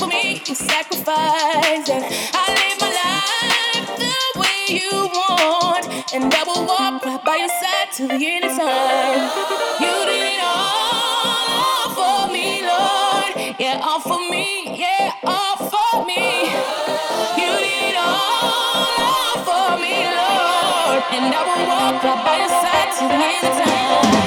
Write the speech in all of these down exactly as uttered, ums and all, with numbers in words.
for me and sacrifice. And I live my life the way you want, and I will walk right by your side till the end of time. You did it all, all for me, Lord. Yeah, all for me, yeah, all for me. You did it all, all for me, Lord, and I will walk right by your side till the end of time.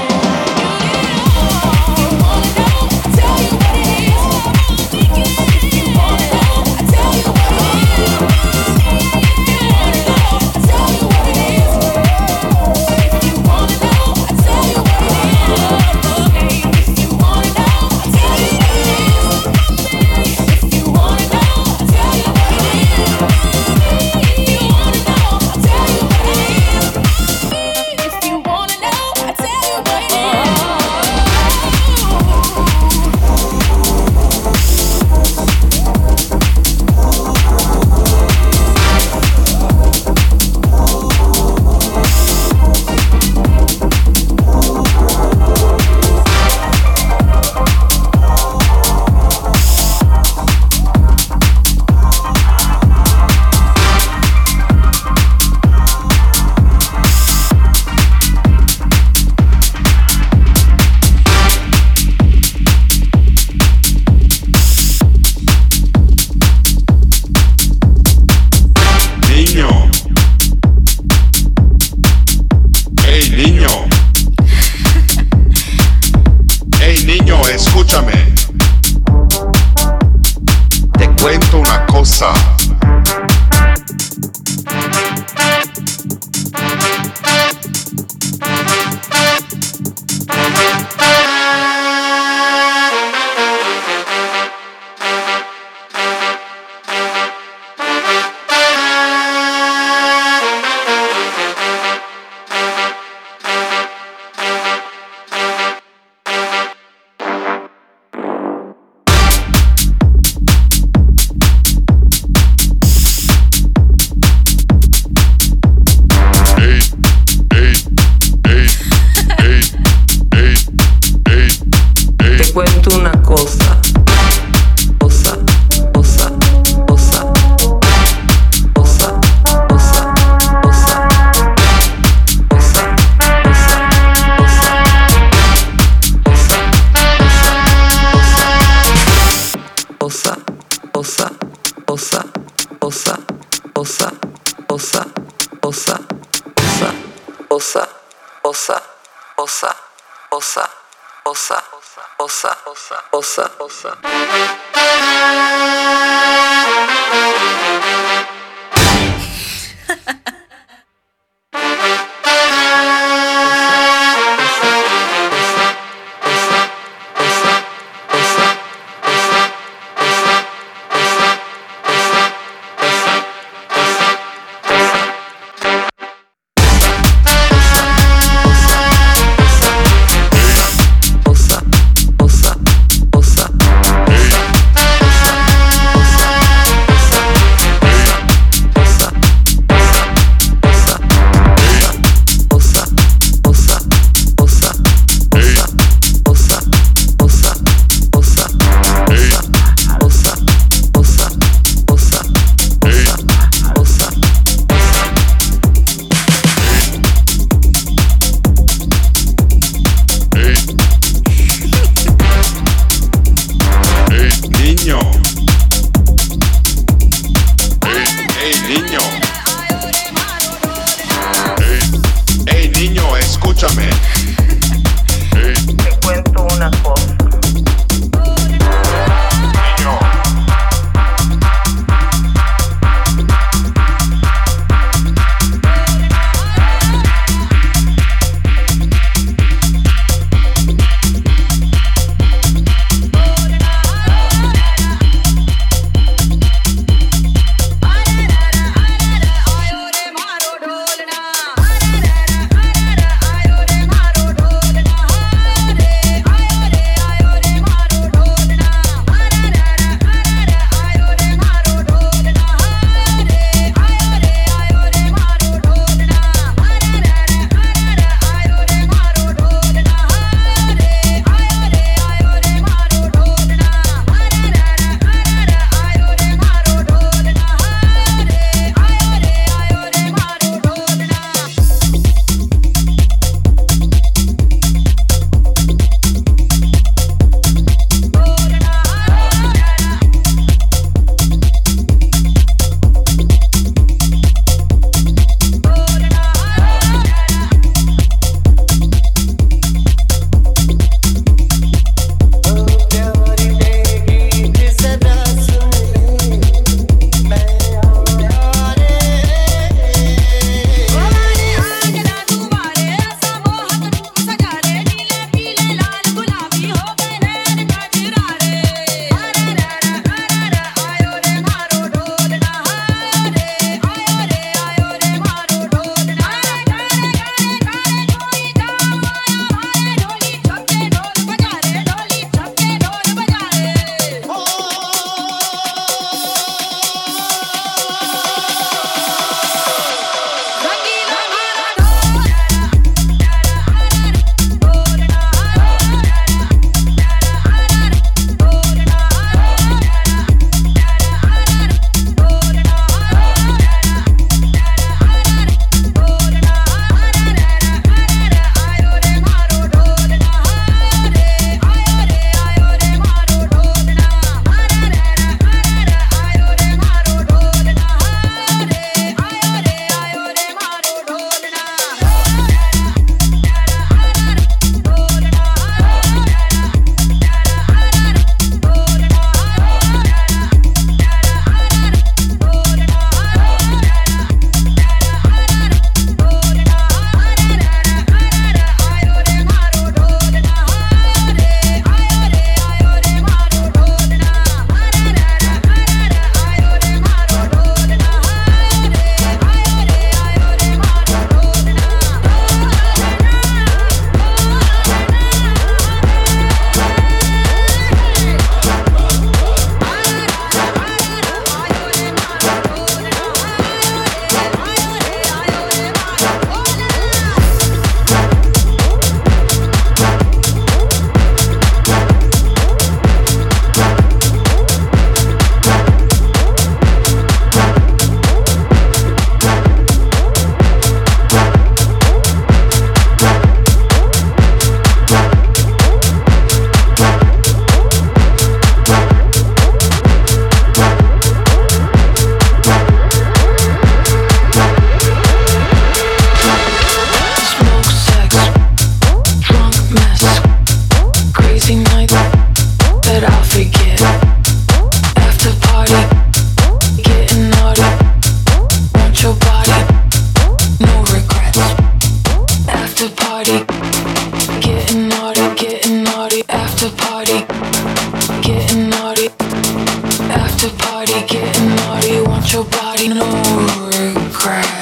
party, getting naughty, want your body, no regrets.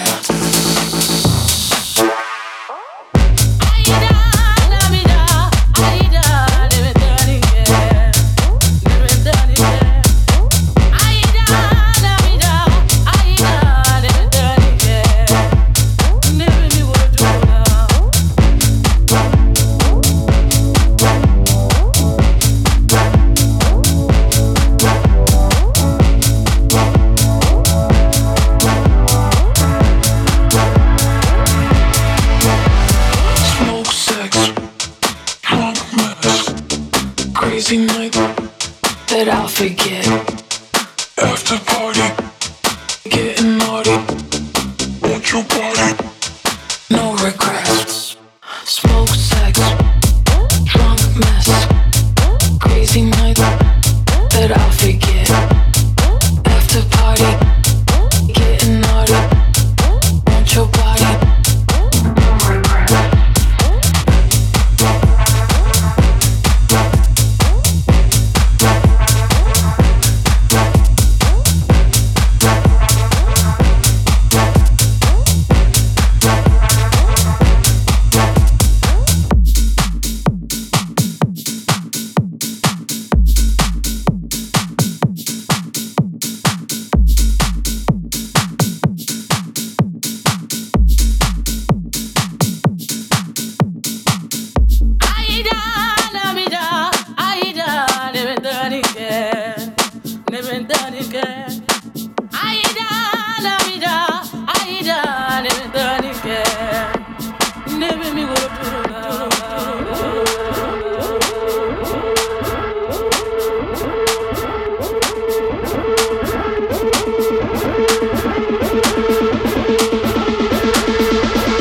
Night that I'll forget. After party, getting naughty, want your body, no regrets. Smoke, sex, drunk mess. Crazy night that I'll forget. After party, getting naughty, want your body.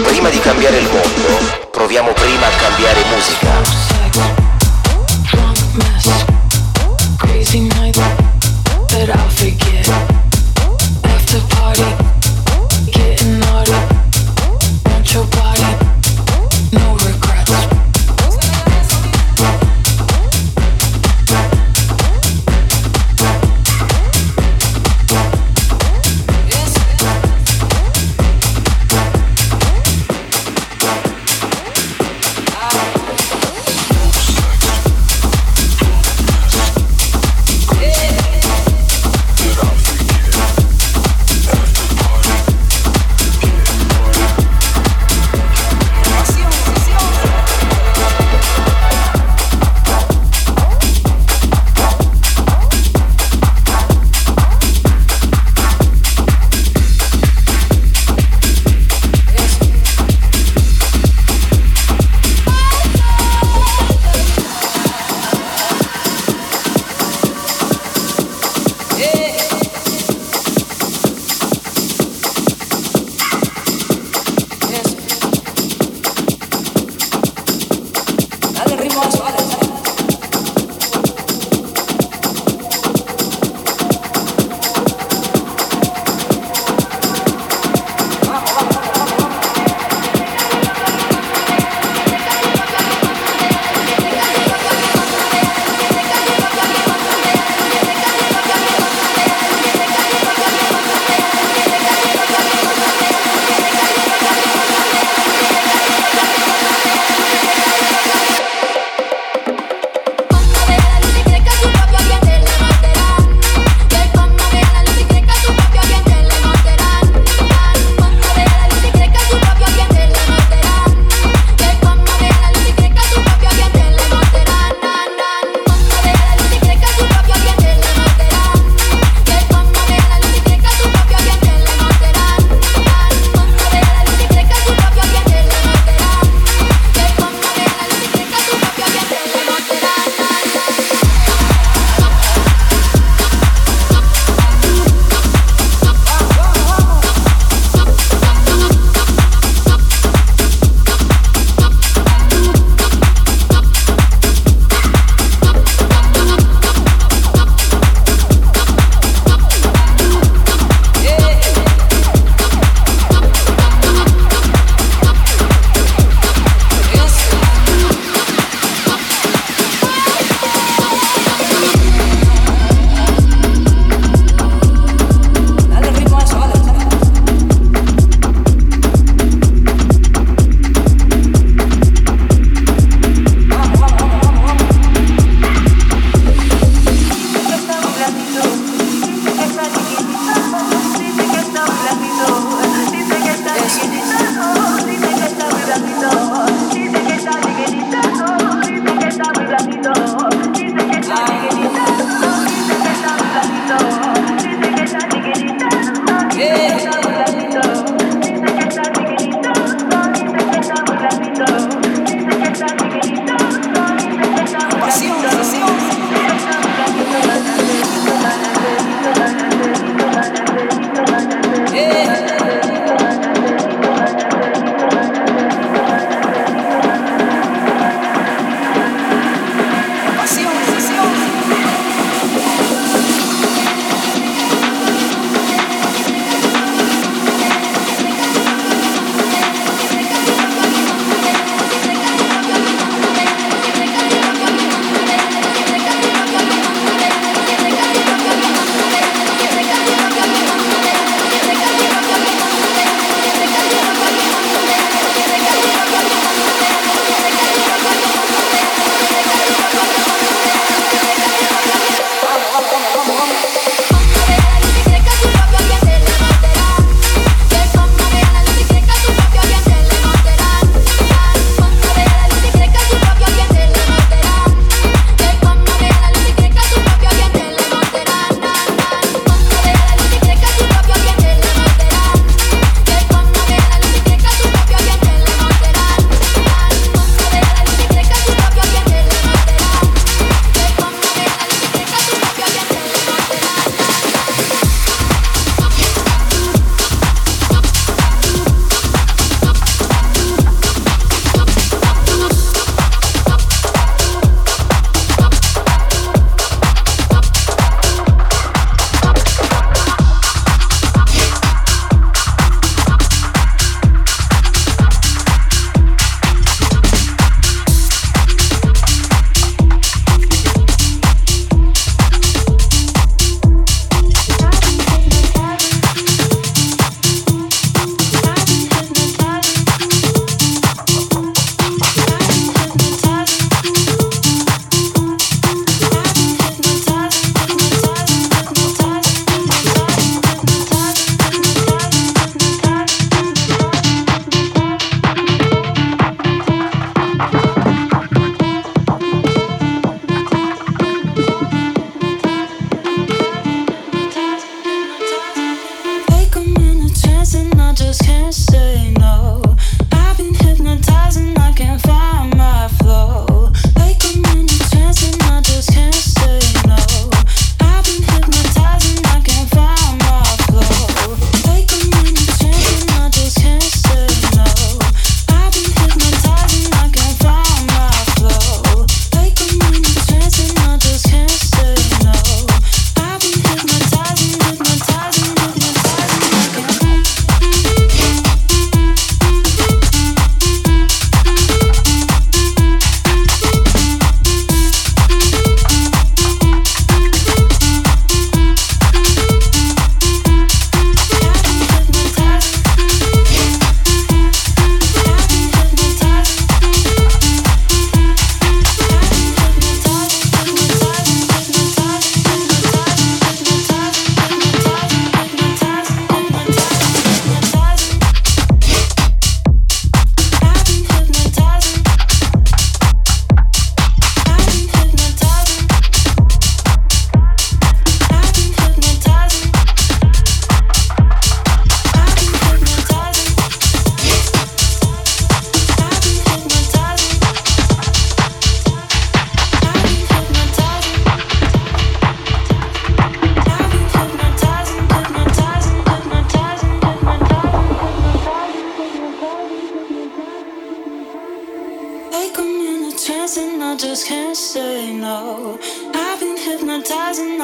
Prima di cambiare il mondo, proviamo prima a cambiare musica. Yeah.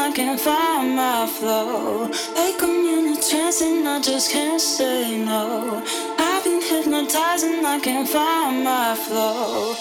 I can't find my flow. Take a minute chance and I just can't say no. I've been hypnotized and I can't find my flow.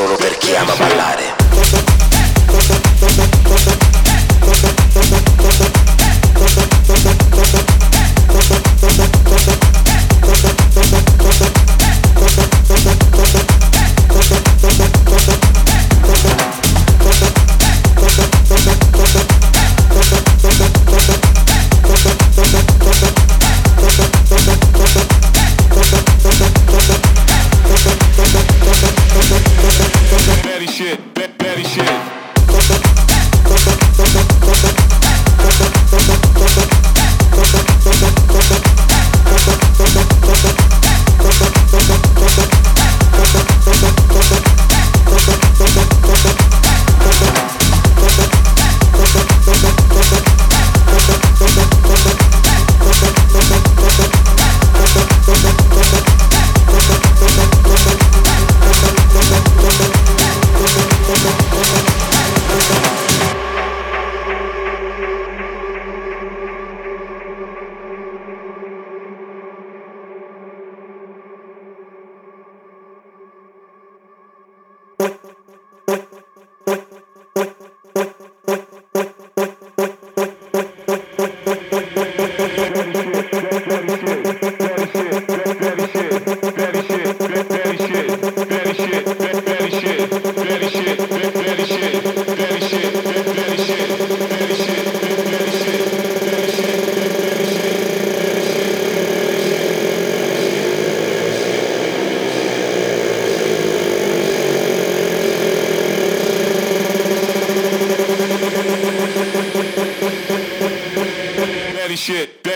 solo per chi ama ballare. Shit.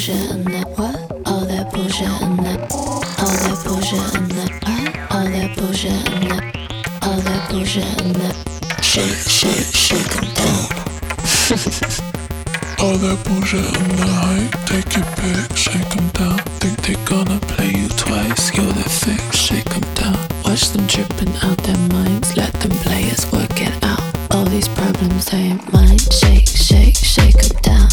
bullshit and that what? All that bullshit and that all that bullshit and that what? All that bullshit and that all that bullshit and that shake, shake, shake 'em down. All that bullshit and that hype, take your pick, shake 'em down. Think they're gonna play you twice, you're the fix, shake 'em down. Watch them tripping out their minds, let them play us, work it out. All these problems they ain't mine, shake, shake, shake 'em down.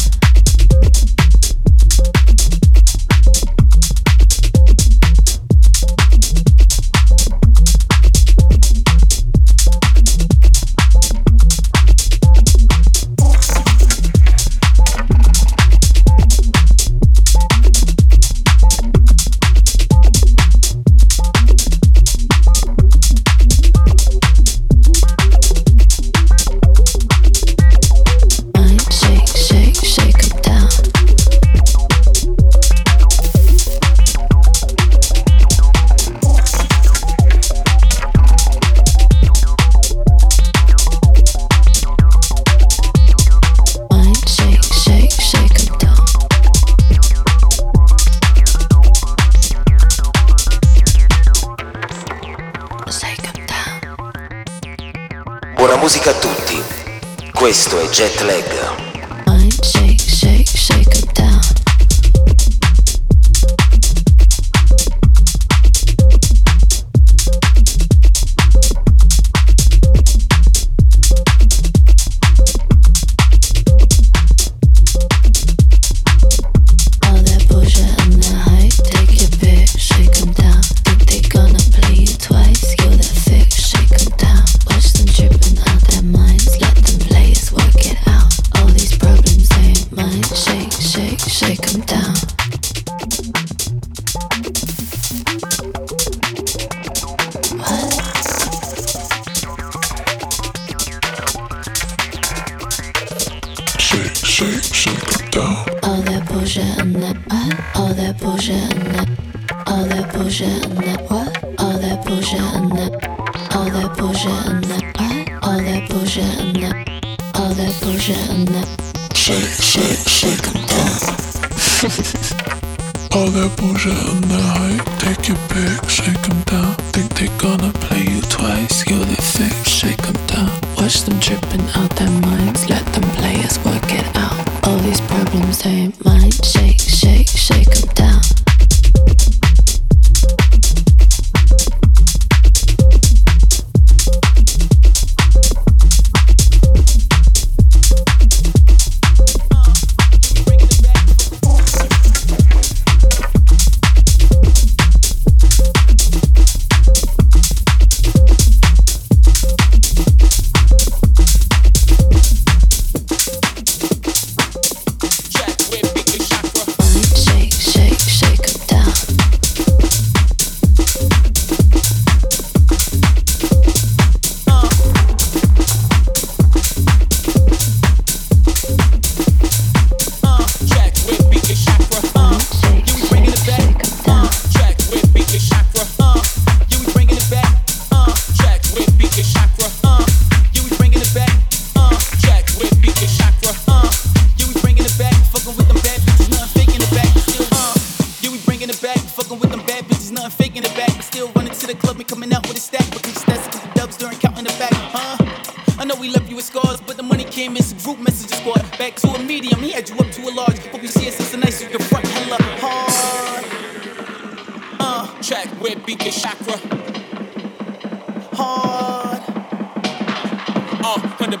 Musica a tutti, questo è Jetlag.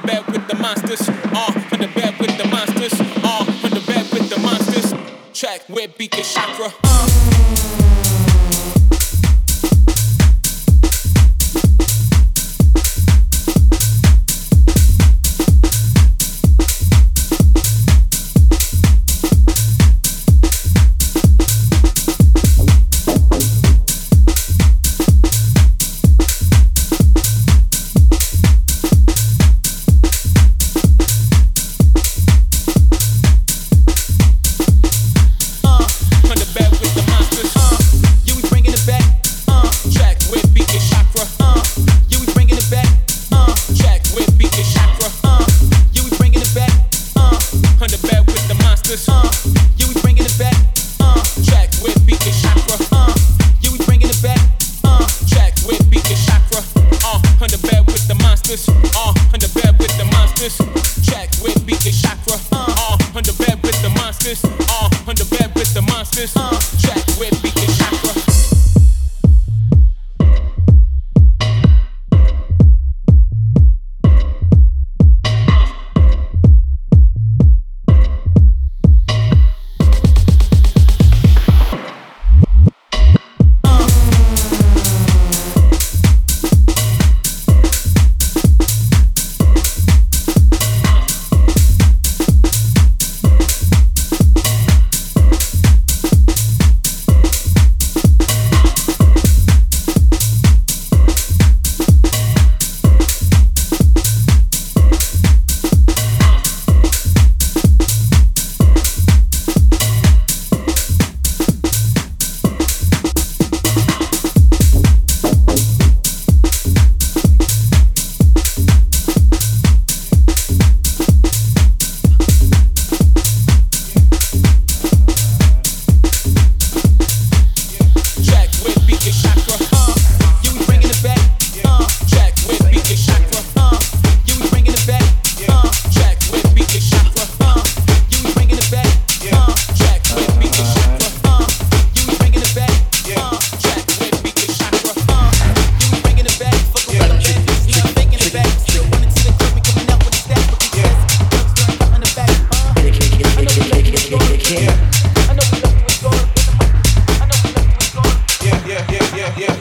With the monsters.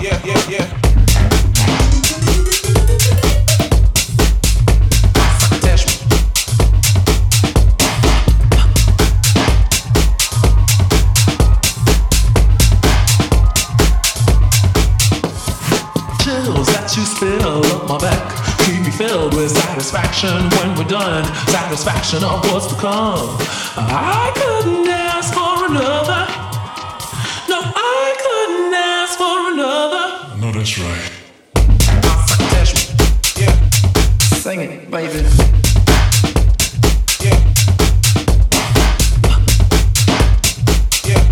yeah, yeah, yeah. Satisfaction when we're done, satisfaction of what's to come. I couldn't ask for another. No, I couldn't ask for another. No, that's right. Yeah. Sing it, baby. Yeah. Yeah.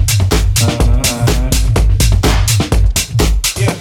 Uh-huh. Yeah.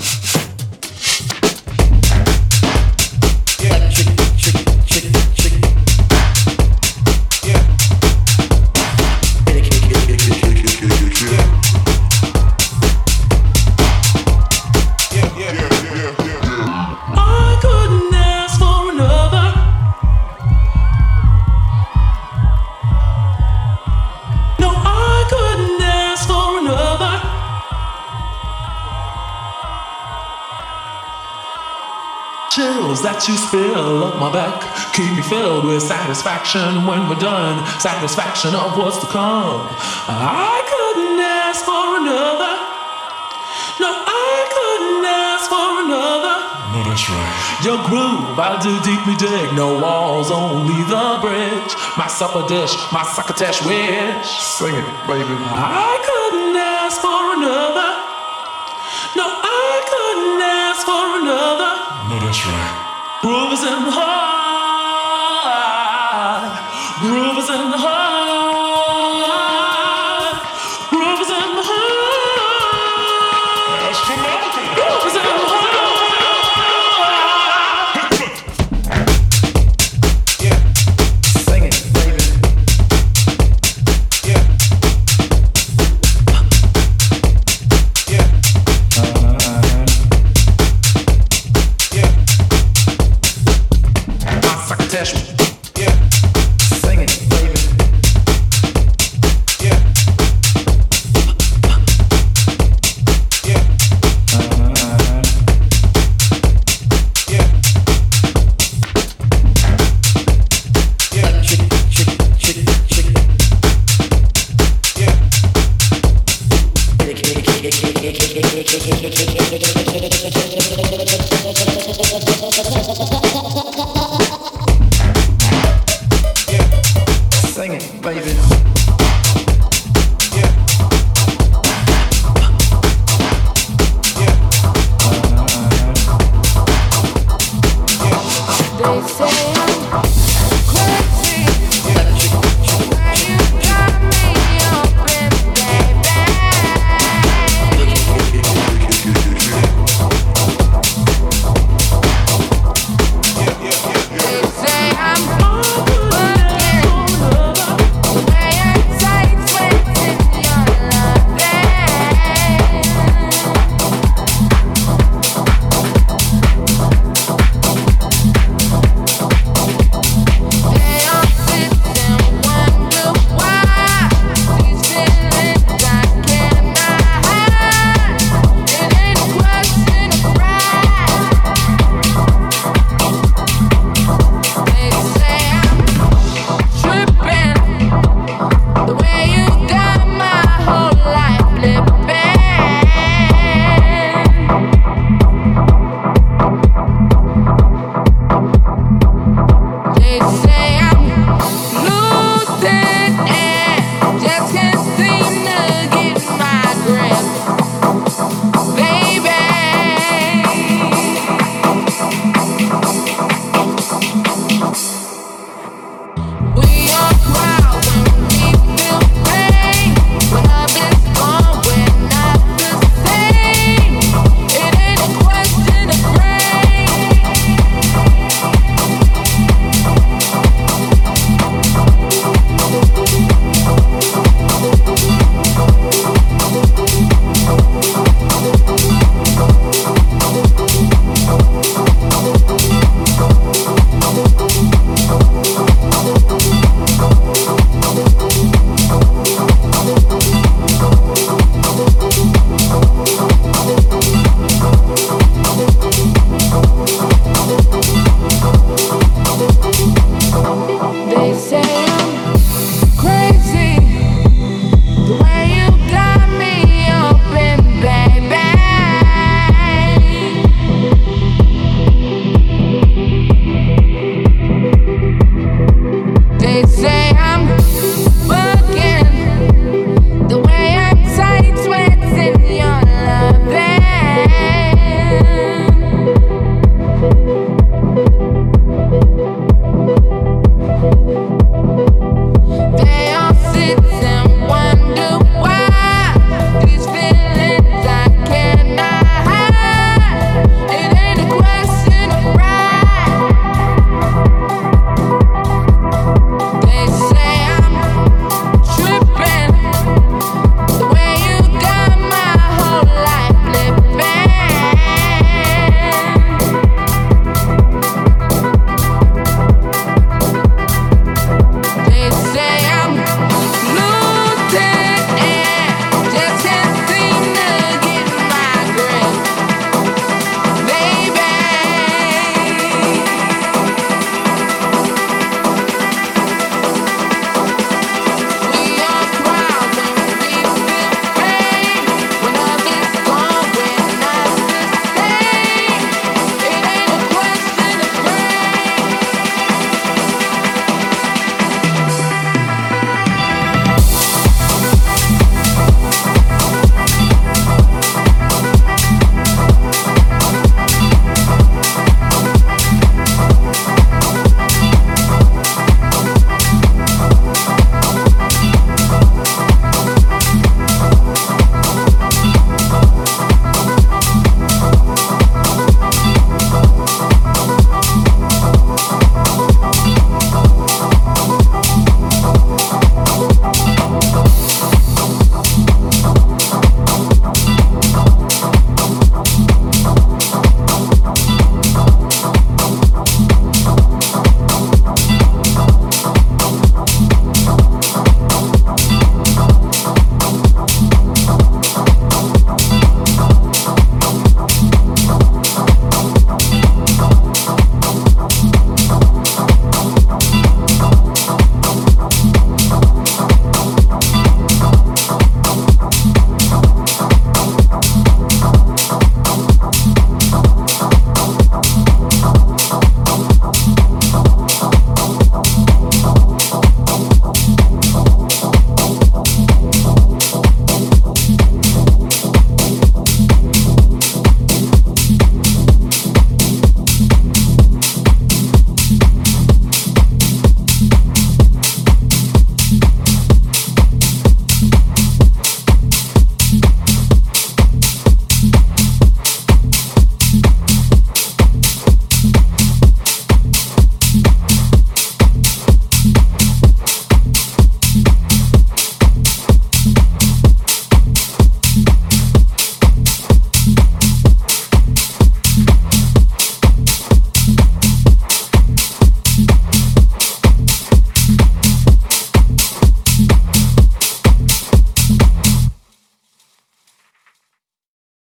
That you spill up my back, keep me filled with satisfaction when we're done, satisfaction of what's to come. I couldn't ask for another. No, I couldn't ask for another. No, that's right. Your groove, I do deeply dig. No walls, only the bridge. My supper dish, my succotash wish. Sing it, baby. I couldn't ask for another. No, I couldn't ask for another. No, that's right. Grooves in the heart, grooves in the heart, grooves in the heart, astronomical grooves in the heart. Yeah, sing it, baby. Yeah, yeah. Uh-huh. That's